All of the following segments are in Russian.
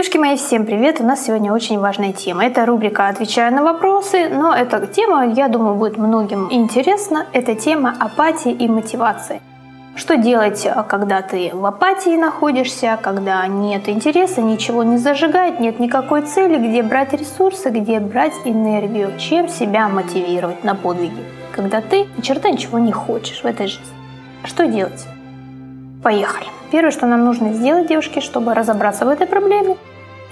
Девушки мои, всем привет! У нас сегодня очень важная тема. Это рубрика «Отвечаю на вопросы», но эта тема, я думаю, будет многим интересна. Это тема апатии и мотивации. Что делать, когда ты в апатии находишься, когда нет интереса, ничего не зажигает, нет никакой цели, где брать ресурсы, где брать энергию, чем себя мотивировать на подвиги, когда ты ни черта ничего не хочешь в этой жизни. Что делать? Поехали! Первое, что нам нужно сделать, девушки, чтобы разобраться в этой проблеме,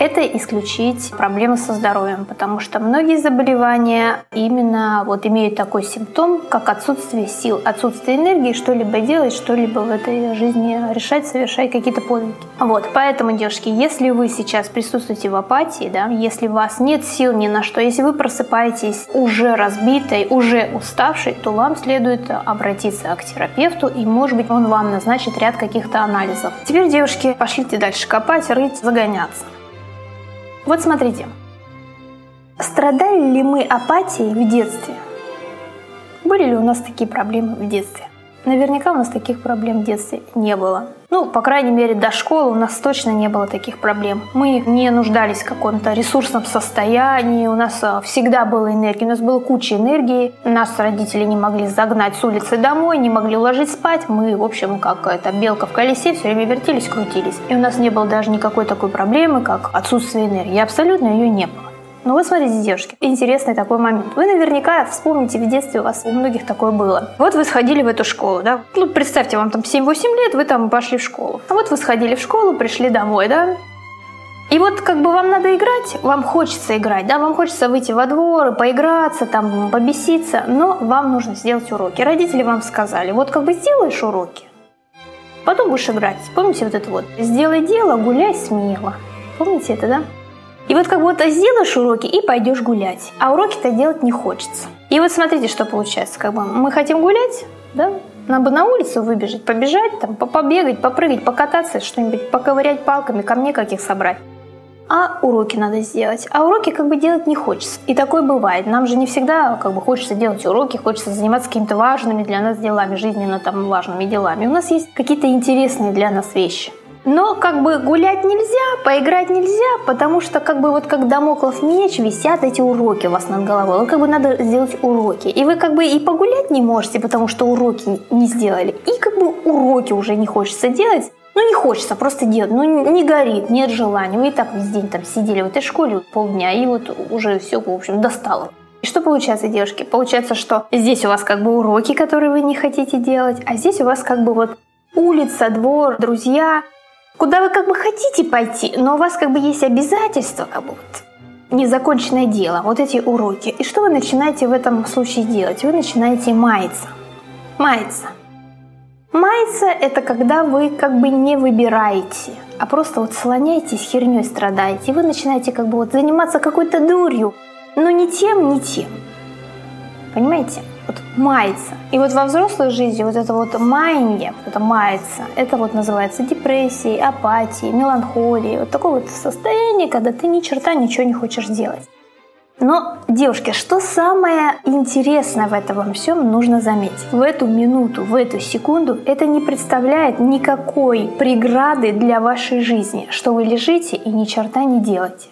это исключить проблемы со здоровьем, потому что многие заболевания именно имеют такой симптом, как отсутствие сил, отсутствие энергии, что-либо делать, что-либо в этой жизни решать, совершать какие-то подвиги. Поэтому, девушки, если вы сейчас присутствуете в апатии, если у вас нет сил ни на что, если вы просыпаетесь уже разбитой, уже уставшей, то вам следует обратиться к терапевту, и, может быть, он вам назначит ряд каких-то анализов. Теперь, девушки, пошлите дальше копать, рыть, загоняться. Смотрите, страдали ли мы апатией в детстве? Были ли у нас такие проблемы в детстве? Наверняка у нас таких проблем в детстве не было. По крайней мере, до школы у нас точно не было таких проблем. Мы не нуждались в каком-то ресурсном состоянии, у нас всегда была энергия, у нас была куча энергии. Нас родители не могли загнать с улицы домой, не могли уложить спать. Мы, в общем, как эта белка в колесе, все время вертелись, крутились. И у нас не было даже никакой такой проблемы, как отсутствие энергии. Абсолютно ее не было. Смотрите, девушки, интересный такой момент. Вы наверняка вспомните, в детстве у вас у многих такое было. Вы сходили в эту школу, представьте, вам там 7-8 лет, вы там пошли в школу. Вы сходили в школу, пришли домой, И вам надо играть, вам хочется играть, вам хочется выйти во двор, поиграться, побеситься, но вам нужно сделать уроки. Родители вам сказали, сделаешь уроки, потом будешь играть. Помните «Сделай дело, гуляй смело». Помните это, да? И сделаешь уроки и пойдешь гулять, а уроки-то делать не хочется. И смотрите, что получается, мы хотим гулять, нам бы на улицу выбежать, побежать, побегать, попрыгать, покататься, что-нибудь поковырять палками, камней каких собрать. А уроки надо сделать, а уроки делать не хочется. И такое бывает, нам же не всегда хочется делать уроки, хочется заниматься какими-то важными для нас делами, жизненно важными делами. У нас есть какие-то интересные для нас вещи. Но гулять нельзя, поиграть нельзя, потому что как дамоклов меч висят эти уроки у вас над головой. Надо сделать уроки. И вы и погулять не можете, потому что уроки не сделали. И уроки уже не хочется делать. Не хочется просто делать. Не горит, нет желания. Вы и так весь день сидели в этой школе полдня, и уже все, достало. И что получается, девушки? Получается, что здесь у вас уроки, которые вы не хотите делать, а здесь у вас улица, двор, друзья. Куда вы хотите пойти, но у вас есть обязательства, незаконченное дело, эти уроки. И что вы начинаете в этом случае делать? Вы начинаете маяться. Маяться. Маяться — это когда вы не выбираете, а просто слоняетесь, херней страдаете. И вы начинаете заниматься какой-то дурью, но не тем. Понимаете? Мается. И во взрослой жизни маяние, мается, это называется депрессией, апатией, меланхолией. Такое состояние, когда ты ни черта ничего не хочешь делать. Но, девушки, что самое интересное в этом во всем нужно заметить? В эту минуту, в эту секунду это не представляет никакой преграды для вашей жизни, что вы лежите и ни черта не делаете.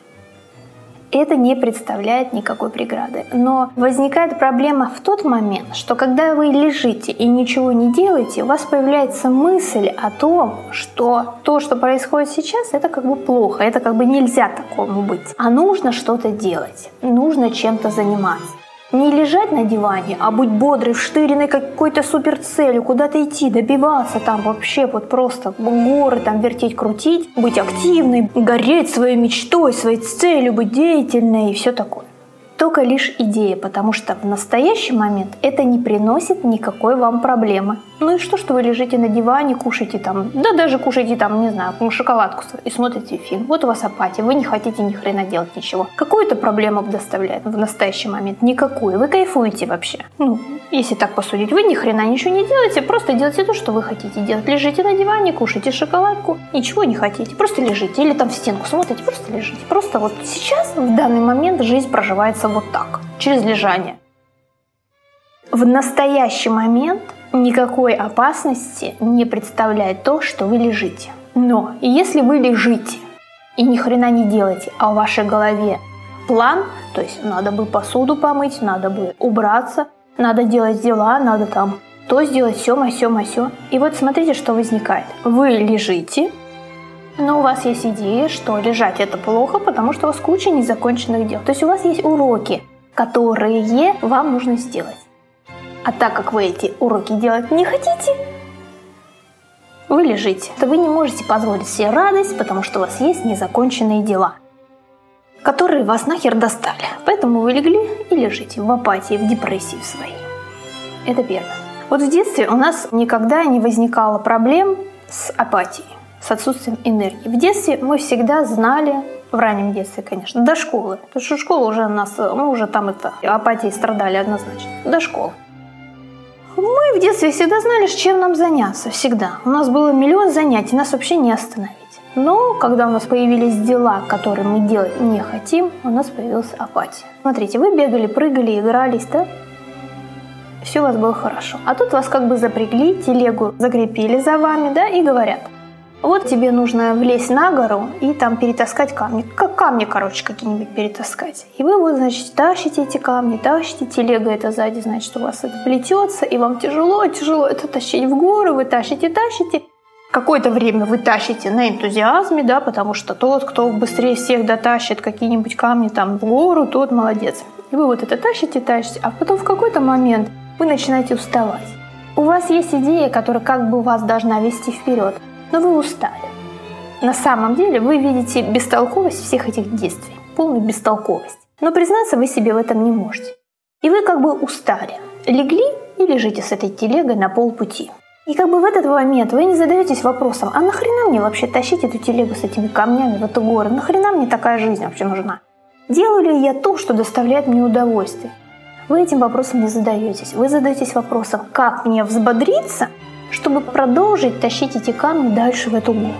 Это не представляет никакой преграды. Но возникает проблема в тот момент, что когда вы лежите и ничего не делаете, у вас появляется мысль о том, что то, что происходит сейчас, это плохо, это нельзя такому быть. А нужно что-то делать, нужно чем-то заниматься. Не лежать на диване, а быть бодрой, вштыренной какой-то суперцелью, куда-то идти, добиваться, вообще просто горы вертеть, крутить, быть активной, гореть своей мечтой, своей целью, быть деятельной и все такое. Только лишь идея, потому что в настоящий момент это не приносит никакой вам проблемы. И что, что вы лежите на диване, кушаете даже кушаете шоколадку и смотрите фильм. У вас апатия, вы не хотите ни хрена делать ничего. Какую-то проблему доставляет в настоящий момент? Никакую. Вы кайфуете вообще. Если так посудить, вы ни хрена ничего не делаете, просто делаете то, что вы хотите делать. Лежите на диване, кушаете шоколадку, ничего не хотите, просто лежите. Или в стенку смотрите, просто лежите. Просто сейчас, в данный момент, жизнь проживается так, через лежание. В настоящий момент никакой опасности не представляет то, что вы лежите. Но если вы лежите и ни хрена не делаете, а в вашей голове план, то есть надо бы посуду помыть, надо бы убраться, надо делать дела, надо там то сделать, сё. И вот смотрите, что возникает. Вы лежите, но у вас есть идея, что лежать это плохо, потому что у вас куча незаконченных дел. То есть у вас есть уроки, которые вам нужно сделать. А так как вы эти уроки делать не хотите, вы лежите. То вы не можете позволить себе радость, потому что у вас есть незаконченные дела, которые вас нахер достали. Поэтому вы легли и лежите в апатии, в депрессии своей. Это первое. Вот в детстве у нас никогда не возникало проблем с апатией, с отсутствием энергии. В детстве мы всегда знали, в раннем детстве, конечно, до школы. Потому что школа уже у нас, мы уже там это, апатией страдали однозначно. До школы. Мы в детстве всегда знали, чем нам заняться, всегда. У нас было миллион занятий, нас вообще не остановить. Но когда у нас появились дела, которые мы делать не хотим, у нас появилась апатия. Смотрите, вы бегали, прыгали, игрались, да? Все у вас было хорошо. А тут вас как бы запрягли, телегу закрепили за вами, да, и говорят: вот тебе нужно влезть на гору и там перетаскать камни. Как камни, короче, какие-нибудь перетаскать. И вы вот, значит, тащите эти камни, тащите, телега это сзади, значит, у вас это плетется, и вам тяжело это тащить в гору, вы тащите. Какое-то время вы тащите на энтузиазме, да, потому что тот, кто быстрее всех дотащит какие-нибудь камни там в гору, тот молодец. И вы вот это тащите, а потом в какой-то момент вы начинаете уставать. У вас есть идея, которая как бы вас должна вести вперед. Но вы устали. На самом деле вы видите бестолковость всех этих действий, полную бестолковость. Но признаться вы себе в этом не можете. И вы как бы устали, легли и лежите с этой телегой на полпути. И как бы в этот момент вы не задаетесь вопросом: а нахрена мне вообще тащить эту телегу с этими камнями в эту гору? Нахрена мне такая жизнь вообще нужна? Делаю ли я то, что доставляет мне удовольствие? Вы этим вопросом не задаетесь. Вы задаетесь вопросом: как мне взбодриться, чтобы продолжить тащить эти камни дальше в эту гору.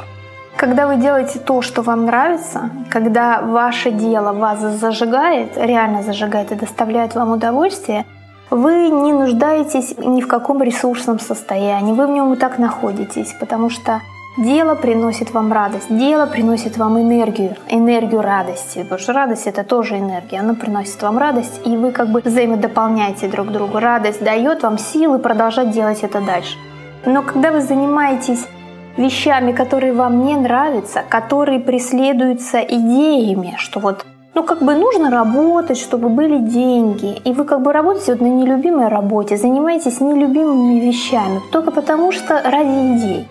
Когда вы делаете то, что вам нравится, когда ваше дело вас зажигает, реально зажигает и доставляет вам удовольствие, вы не нуждаетесь ни в каком ресурсном состоянии, вы в нем и так находитесь, потому что дело приносит вам радость, дело приносит вам энергию радости, потому что радость — это тоже энергия, она приносит вам радость, и вы как бы взаимодополняете друг другу. Радость дает вам силы продолжать делать это дальше. Но когда вы занимаетесь вещами, которые вам не нравятся, которые преследуются идеями, что вот, как бы нужно работать, чтобы были деньги, и вы как бы работаете вот на нелюбимой работе, занимаетесь нелюбимыми вещами, только потому что ради идей.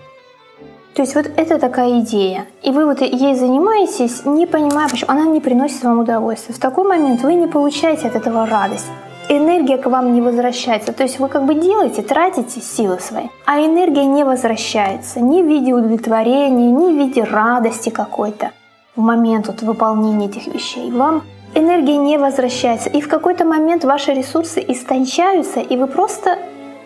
То есть вот это такая идея, и вы вот ей занимаетесь, не понимая, почему она не приносит вам удовольствия. В такой момент вы не получаете от этого радость. Энергия к вам не возвращается, то есть вы как бы делаете, тратите силы свои, а энергия не возвращается ни в виде удовлетворения, ни в виде радости какой-то в момент вот выполнения этих вещей. Вам энергия не возвращается, и в какой-то момент ваши ресурсы истончаются, и вы просто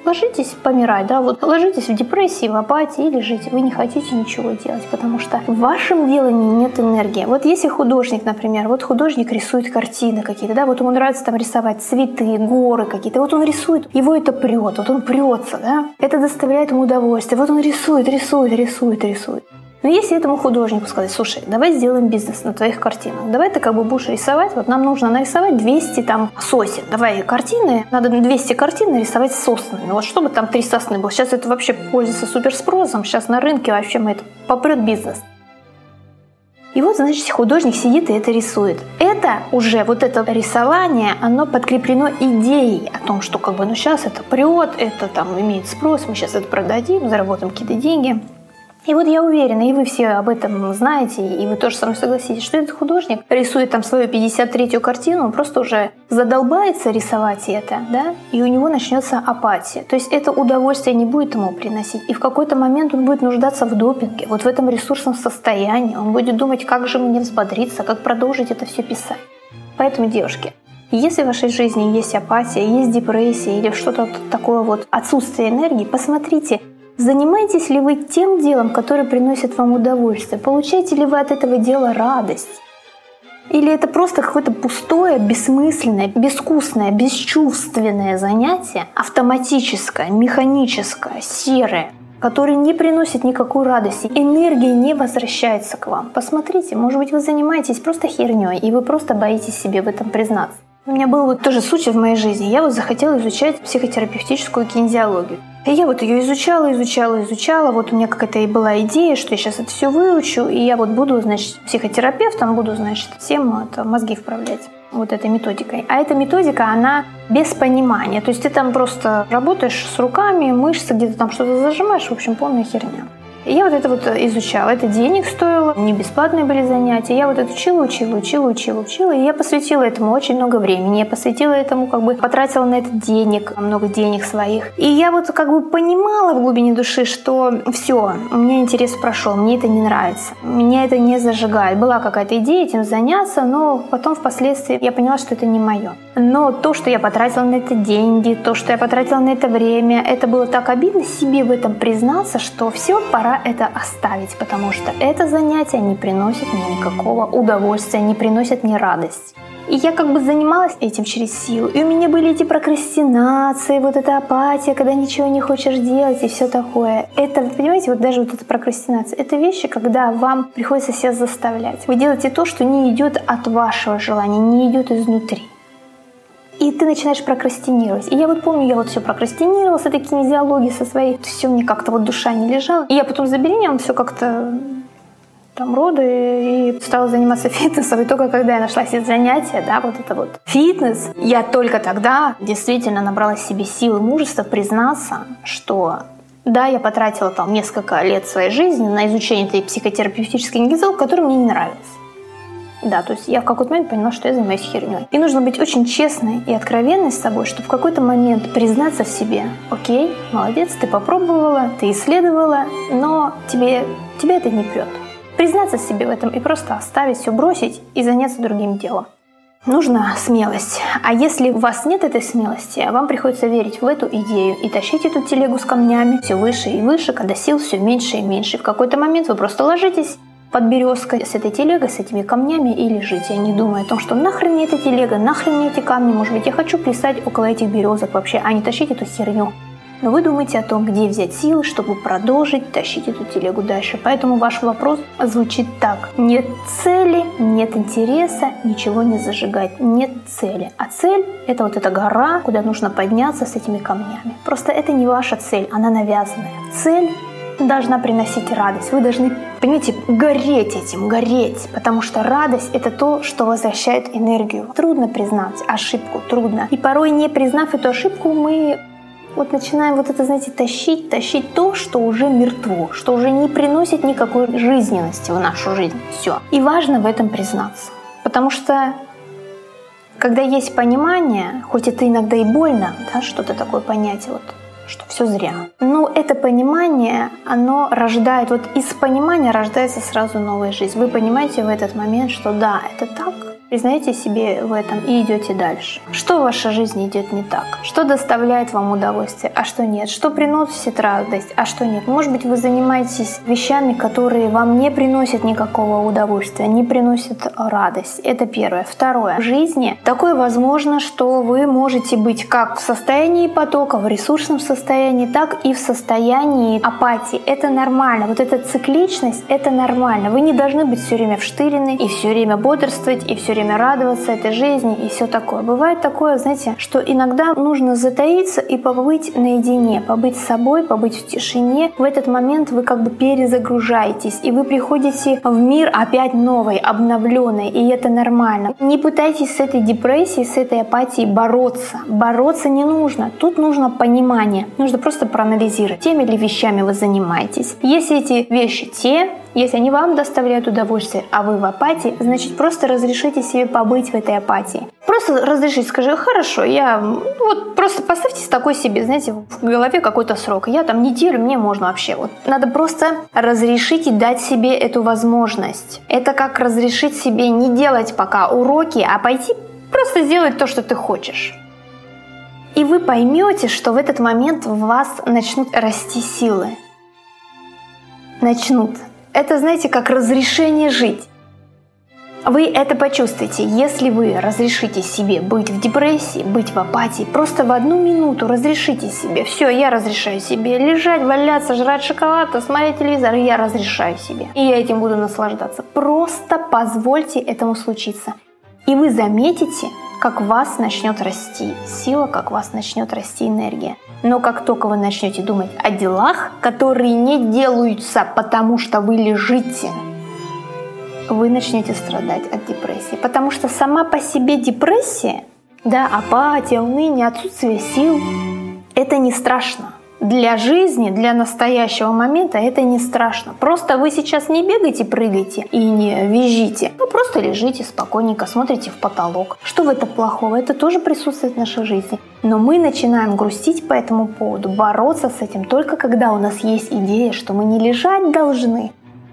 ложитесь помирать, да, вот ложитесь в депрессии, в апатии и лежите, вы не хотите ничего делать, потому что в вашем делании нет энергии. Вот если художник, например, вот художник рисует картины какие-то, да, вот ему нравится там рисовать цветы, горы какие-то, вот он рисует, его это прет, вот он прется, да, это доставляет ему удовольствие, вот он рисует. Но если этому художнику сказать: слушай, давай сделаем бизнес на твоих картинах, давай ты как бы будешь рисовать, вот нам нужно нарисовать 200 там сосен, давай картины, надо 200 картин нарисовать соснами, вот чтобы там 3 сосны было, сейчас это вообще пользуется суперспросом, сейчас на рынке вообще мы это попрет бизнес. И вот, значит, художник сидит и это рисует. Это уже, вот это рисование, оно подкреплено идеей о том, что как бы, сейчас это прет, это там имеет спрос, мы сейчас это продадим, заработаем какие-то деньги. И вот я уверена, и вы все об этом знаете, и вы тоже со мной согласитесь, что этот художник рисует там свою 53-ю картину, он просто уже задолбается рисовать это, да, и у него начнется апатия. То есть это удовольствие не будет ему приносить, и в какой-то момент он будет нуждаться в допинге, вот в этом ресурсном состоянии, он будет думать, как же мне взбодриться, как продолжить это все писать. Поэтому, девушки, если в вашей жизни есть апатия, есть депрессия или что-то такое вот отсутствие энергии, посмотрите, занимаетесь ли вы тем делом, которое приносит вам удовольствие? Получаете ли вы от этого дела радость? Или это просто какое-то пустое, бессмысленное, безвкусное, бесчувственное занятие, автоматическое, механическое, серое, который не приносит никакой радости, энергия не возвращается к вам. Посмотрите, может быть, вы занимаетесь просто херней, и вы просто боитесь себе в этом признаться. У меня был вот тоже случай в моей жизни. Я вот захотела изучать психотерапевтическую кинезиологию. И я вот ее изучала. Вот у меня какая-то и была идея, что я сейчас это все выучу, и я вот буду, значит, психотерапевтом, буду, значит, всем это, мозги вправлять вот этой методикой. А эта методика, она без понимания. То есть ты там просто работаешь с руками, мышцы, где-то там что-то зажимаешь, в общем, полная херня. И я вот это вот изучала. Это денег стоило, не бесплатные были занятия. Я вот это учила. И я посвятила этому очень много времени. Я посвятила этому, как бы потратила на это денег, много денег своих. И я вот как бы понимала в глубине души, что все, у меня интерес прошел, мне это не нравится, меня это не зажигает. Была какая-то идея этим заняться, но потом впоследствии я поняла, что это не мое. Но то, что я потратила на это деньги, то, что я потратила на это время, это было так обидно себе в этом признаться, что все, пора это оставить, потому что это занятие не приносит мне никакого удовольствия, не приносит мне радость. И я как бы занималась этим через силу, и у меня были эти прокрастинации, вот эта апатия, когда ничего не хочешь делать и все такое. Это, понимаете, вот даже вот эта прокрастинация, это вещи, когда вам приходится себя заставлять. Вы делаете то, что не идет от вашего желания, не идет изнутри. И ты начинаешь прокрастинировать. И я вот помню, я вот все прокрастинировала с этой кинезиологией, со своей. Все, мне как-то вот душа не лежала. И я потом забеременела, все как-то там роды, и стала заниматься фитнесом. И только когда я нашла себе занятия, да, вот это вот фитнес, я только тогда действительно набрала себе силы, мужества признаться, что да, я потратила там несколько лет своей жизни на изучение этой психотерапевтической кинезиологии, которая мне не нравилась. Да, то есть я в какой-то момент поняла, что я занимаюсь херней. И нужно быть очень честной и откровенной с собой, чтобы в какой-то момент признаться в себе. Окей, молодец, ты попробовала, ты исследовала, но тебе это не прет. Признаться себе в этом и просто оставить, все бросить и заняться другим делом. Нужна смелость. А если у вас нет этой смелости, вам приходится верить в эту идею и тащить эту телегу с камнями все выше и выше, когда сил все меньше и меньше. В какой-то момент вы просто ложитесь под березкой с этой телегой, с этими камнями и лежите, не думая о том, что нахрен мне эта телега, нахрен мне эти камни, может быть, я хочу плясать около этих березок вообще, а не тащить эту херню. Но вы думаете о том, где взять силы, чтобы продолжить тащить эту телегу дальше. Поэтому ваш вопрос звучит так. Нет цели, нет интереса, ничего не зажигает. Нет цели. А цель – это вот эта гора, куда нужно подняться с этими камнями. Просто это не ваша цель, она навязанная. Цель – должна приносить радость. Вы должны, понимаете, гореть этим, потому что радость — это то, что возвращает энергию. Трудно признать ошибку, трудно. И порой, не признав эту ошибку, мы вот начинаем вот это, знаете, тащить то, что уже мертво, что уже не приносит никакой жизненности в нашу жизнь. Все. И важно в этом признаться. Потому что когда есть понимание, хоть это иногда и больно, да, что-то такое понять, вот, что все зря. Но это понимание, оно рождает, вот из понимания рождается сразу новая жизнь. Вы понимаете в этот момент, что да, это так, признаете себе в этом и идете дальше. Что в вашей жизни идет не так? Что доставляет вам удовольствие, а что нет? Что приносит радость, а что нет? Может быть, вы занимаетесь вещами, которые вам не приносят никакого удовольствия, не приносят радость. Это первое. Второе. В жизни такое возможно, что вы можете быть как в состоянии потока, в ресурсном состоянии, так и в состоянии апатии. Это нормально. Вот эта цикличность, это нормально. Вы не должны быть все время вштырены, и все время бодрствовать, и все время радоваться этой жизни и все такое. Бывает такое, знаете, что иногда нужно затаиться и побыть наедине, побыть с собой, побыть в тишине. В этот момент вы как бы перезагружаетесь, и вы приходите в мир опять новый, обновленный, и это нормально. Не пытайтесь с этой депрессией, с этой апатией бороться. Бороться не нужно. Тут нужно понимание. Нужно просто проанализировать, теми ли вещами вы занимаетесь. Если эти вещи те, если они вам доставляют удовольствие, а вы в апатии, значит, просто разрешите себе побыть в этой апатии. Просто разрешите, скажи, хорошо, я вот просто поставьте такой себе, знаете, в голове какой-то срок. Я там неделю, мне можно вообще. Вот надо просто разрешить и дать себе эту возможность. Это как разрешить себе не делать пока уроки, а пойти просто сделать то, что ты хочешь. И вы поймете, что в этот момент в вас начнут расти силы. Начнут. Это, знаете, как разрешение жить. Вы это почувствуете, если вы разрешите себе быть в депрессии, быть в апатии. Просто в одну минуту разрешите себе. Все, я разрешаю себе лежать, валяться, жрать шоколад, смотреть телевизор. Я разрешаю себе. И я этим буду наслаждаться. Просто позвольте этому случиться. И вы заметите, как вас начнет расти сила, как вас начнет расти энергия. Но как только вы начнете думать о делах, которые не делаются, потому что вы лежите, вы начнете страдать от депрессии. Потому что сама по себе депрессия, да, апатия, уныние, отсутствие сил, это не страшно. Для жизни, для настоящего момента это не страшно. Просто вы сейчас не бегаете, прыгаете и не визжите. Вы просто лежите спокойненько, смотрите в потолок. Что в этом плохого? Это тоже присутствует в нашей жизни. Но мы начинаем грустить по этому поводу, бороться с этим только когда у нас есть идея, что мы не лежать должны,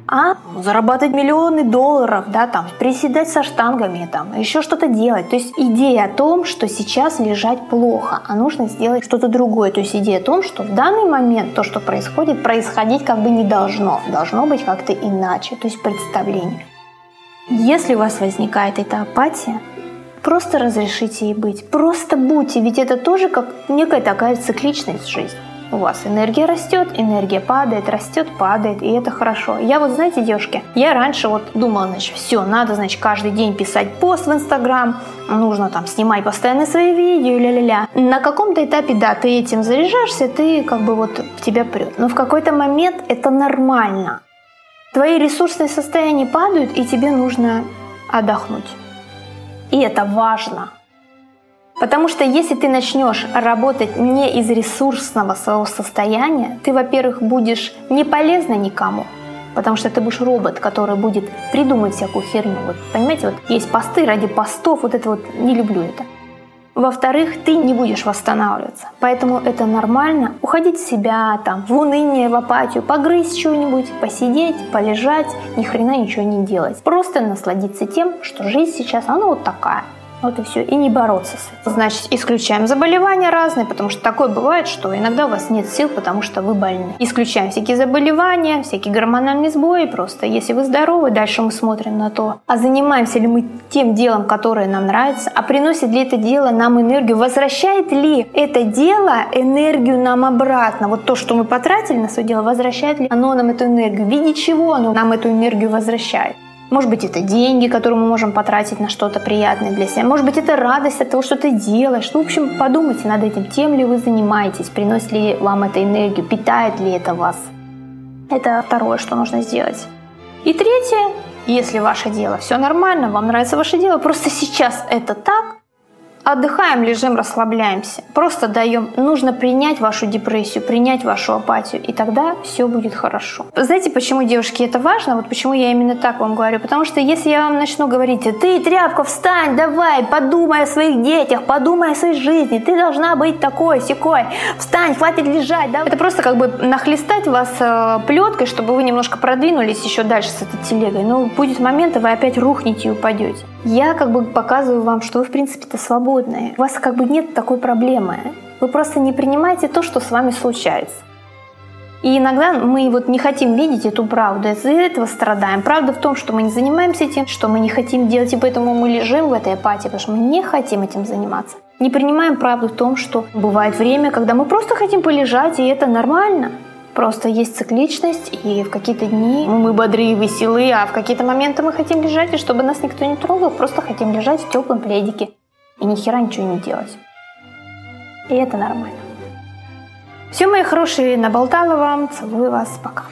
а зарабатывать миллионы долларов, да, там, приседать со штангами, там, еще что-то делать. То есть идея о том, что сейчас лежать плохо, а нужно сделать что-то другое. То есть идея о том, что в данный момент то, что происходит, происходить как бы не должно. Должно быть как-то иначе, то есть представление. Если у вас возникает эта апатия, просто разрешите ей быть. Просто будьте, ведь это тоже как некая такая цикличность жизни. У вас энергия растет, энергия растет, падает, и это хорошо. Я вот, знаете, девушки, я раньше вот думала, значит, все, надо, значит, каждый день писать пост в Instagram, нужно там снимать постоянно свои видео, ля-ля-ля. На каком-то этапе, да, ты этим заряжаешься, ты как бы вот в тебя прет. Но в какой-то момент это нормально. Твои ресурсные состояния падают, и тебе нужно отдохнуть. И это важно. Потому что если ты начнешь работать не из ресурсного своего состояния, ты, во-первых, будешь не полезна никому, потому что ты будешь робот, который будет придумывать всякую херню. Вот, понимаете, вот есть посты ради постов, вот это вот, не люблю это. Во-вторых, ты не будешь восстанавливаться, поэтому это нормально. Уходить в себя, там, в уныние, в апатию, погрызть что-нибудь, посидеть, полежать, ни хрена ничего не делать. Просто насладиться тем, что жизнь сейчас, она вот такая. Вот и все, и не бороться с этим. Значит, исключаем заболевания разные, потому что такое бывает, что иногда у вас нет сил, потому что вы больны. Исключаем всякие заболевания, всякие гормональные сбои. Просто если вы здоровы, дальше мы смотрим на то, а занимаемся ли мы тем делом, которое нам нравится, а приносит ли это дело нам энергию, возвращает ли это дело энергию нам обратно. Вот то, что мы потратили на свое дело, возвращает ли оно нам эту энергию, в виде чего оно нам эту энергию возвращает. Может быть, это деньги, которые мы можем потратить на что-то приятное для себя. Может быть, это радость от того, что ты делаешь. Ну, в общем, подумайте над этим, тем ли вы занимаетесь, приносит ли вам это энергию, питает ли это вас. Это второе, что нужно сделать. И третье, если ваше дело все нормально, вам нравится ваше дело, просто сейчас это так. Отдыхаем, лежим, расслабляемся. Просто даем. Нужно принять вашу депрессию, принять вашу апатию, и тогда все будет хорошо. Знаете, почему, девушки, это важно? Вот почему я именно так вам говорю. Потому что если я вам начну говорить: ты, тряпка, встань, давай, подумай о своих детях, подумай о своей жизни, ты должна быть такой, сякой, встань, хватит лежать. Да? Это просто как бы нахлестать вас плеткой, чтобы вы немножко продвинулись еще дальше с этой телегой. Но будет момент, и вы опять рухнете и упадете. Я как бы показываю вам, что вы, в принципе-то, свободны. У вас как бы нет такой проблемы. Вы просто не принимаете то, что с вами случается. И иногда мы вот не хотим видеть эту правду, из-за этого страдаем. Правда в том, что мы не занимаемся тем, что мы не хотим делать, и поэтому мы лежим в этой апатии, потому что мы не хотим этим заниматься. Не принимаем правду в том, что бывает время, когда мы просто хотим полежать, и это нормально. Просто есть цикличность, и в какие-то дни мы бодрые, веселые, а в какие-то моменты мы хотим лежать, и чтобы нас никто не трогал, просто хотим лежать в теплом пледике. И ни хера ничего не делать. И это нормально. Все, мои хорошие, наболтала вам. Целую вас. Пока.